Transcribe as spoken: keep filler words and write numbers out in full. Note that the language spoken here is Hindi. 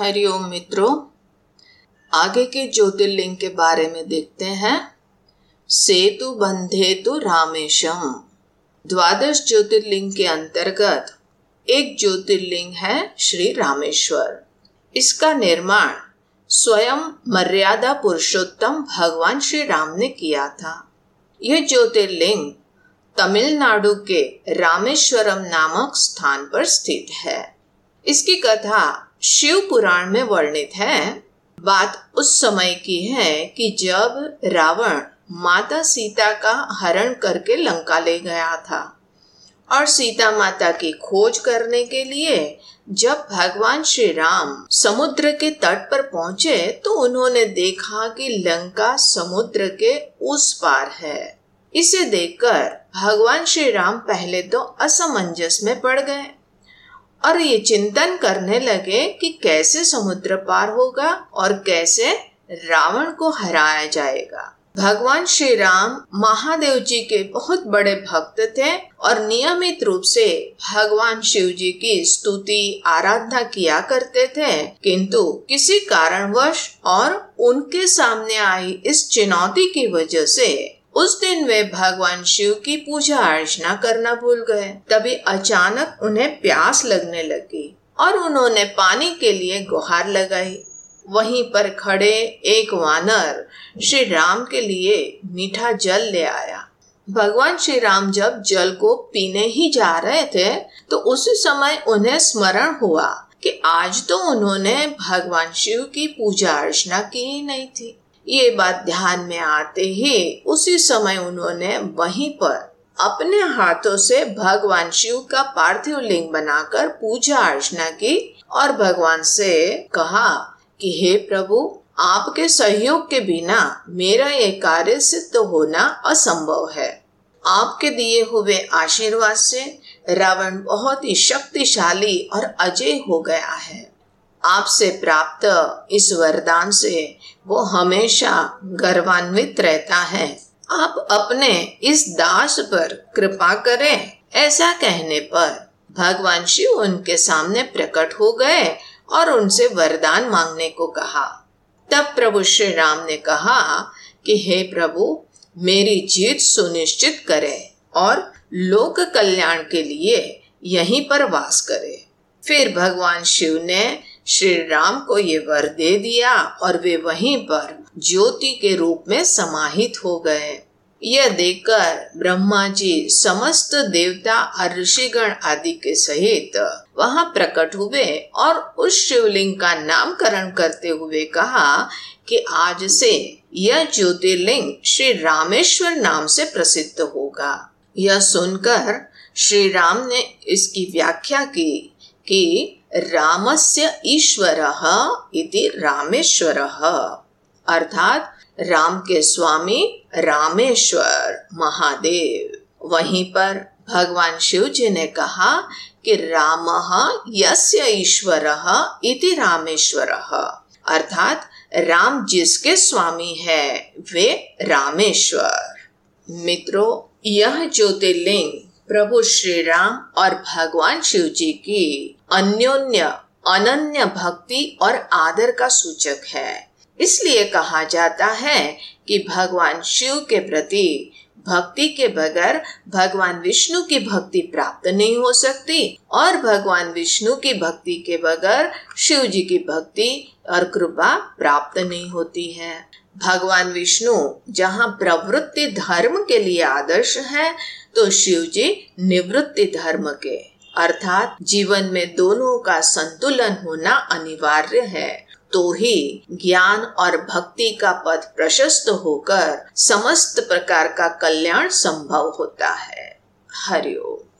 हरिओम मित्रों, आगे के ज्योतिर्लिंग के बारे में देखते हैं। सेतु बंधेतु रामेश्वरम। द्वादश ज्योतिर्लिंग के अंतर्गत एक ज्योतिर्लिंग है श्री रामेश्वर। इसका निर्माण स्वयं मर्यादा पुरुषोत्तम भगवान श्री राम ने किया था। यह ज्योतिर्लिंग तमिलनाडु के रामेश्वरम नामक स्थान पर स्थित है। इसकी कथा शिव पुराण में वर्णित है। बात उस समय की है कि जब रावण माता सीता का हरण करके लंका ले गया था और सीता माता की खोज करने के लिए जब भगवान श्री राम समुद्र के तट पर पहुंचे तो उन्होंने देखा कि लंका समुद्र के उस पार है। इसे देखकर भगवान श्री राम पहले तो असमंजस में पड़ गए और ये चिंतन करने लगे कि कैसे समुद्र पार होगा और कैसे रावण को हराया जाएगा। भगवान श्री राम महादेव जी के बहुत बड़े भक्त थे और नियमित रूप से भगवान शिव जी की स्तुति आराधना किया करते थे, किंतु किसी कारणवश और उनके सामने आई इस चुनौती की वजह से उस दिन वे भगवान शिव की पूजा अर्चना करना भूल गए। तभी अचानक उन्हें प्यास लगने लगी और उन्होंने पानी के लिए गुहार लगाई। वहीं पर खड़े एक वानर श्री राम के लिए मीठा जल ले आया। भगवान श्री राम जब जल को पीने ही जा रहे थे तो उसी समय उन्हें स्मरण हुआ कि आज तो उन्होंने भगवान शिव की पूजा अर्चना की ही नहीं थी। ये बात ध्यान में आते ही उसी समय उन्होंने वहीं पर अपने हाथों से भगवान शिव का पार्थिव लिंग बनाकर पूजा अर्चना की और भगवान से कहा कि हे प्रभु, आपके सहयोग के बिना मेरा ये कार्य सिद्ध होना असंभव है। आपके दिए हुए आशीर्वाद से रावण बहुत ही शक्तिशाली और अजय हो गया है। आपसे प्राप्त इस वरदान से वो हमेशा गर्वान्वित रहता है। आप अपने इस दास पर कृपा करें। ऐसा कहने पर भगवान शिव उनके सामने प्रकट हो गए और उनसे वरदान मांगने को कहा। तब प्रभु श्री राम ने कहा कि हे प्रभु, मेरी जीत सुनिश्चित करें और लोक कल्याण के लिए यहीं पर वास करें। फिर भगवान शिव ने श्री राम को ये वर दे दिया और वे वहीं पर ज्योति के रूप में समाहित हो गए। यह देखकर ब्रह्मा जी समस्त देवता और ऋषिगण आदि के सहित वहां प्रकट हुए और उस शिवलिंग का नामकरण करते हुए कहा कि आज से यह ज्योतिर्लिंग श्री रामेश्वर नाम से प्रसिद्ध होगा। यह सुनकर श्री राम ने इसकी व्याख्या की कि रामस्य ईश्वरः इति रामेश्वरः, अर्थात राम के स्वामी रामेश्वर महादेव। वहीं पर भगवान शिव जी ने कहा कि रामः यस्य ईश्वरः इति रामेश्वरः, अर्थात राम जिसके स्वामी है वे रामेश्वर। मित्रों, यह ज्योतिर्लिंग प्रभु श्री राम और भगवान शिव जी की अन्योन्य अनन्य भक्ति और आदर का सूचक है। इसलिए कहा जाता है कि भगवान शिव के प्रति भक्ति के बगैर भगवान विष्णु की भक्ति प्राप्त नहीं हो सकती और भगवान विष्णु की भक्ति के बगैर शिव जी की भक्ति और कृपा प्राप्त नहीं होती है। भगवान विष्णु जहाँ प्रवृत्ति धर्म के लिए आदर्श है तो शिव जी निवृत्ति धर्म के, अर्थात जीवन में दोनों का संतुलन होना अनिवार्य है, तो ही ज्ञान और भक्ति का पथ प्रशस्त होकर समस्त प्रकार का कल्याण संभव होता है। हरिओम।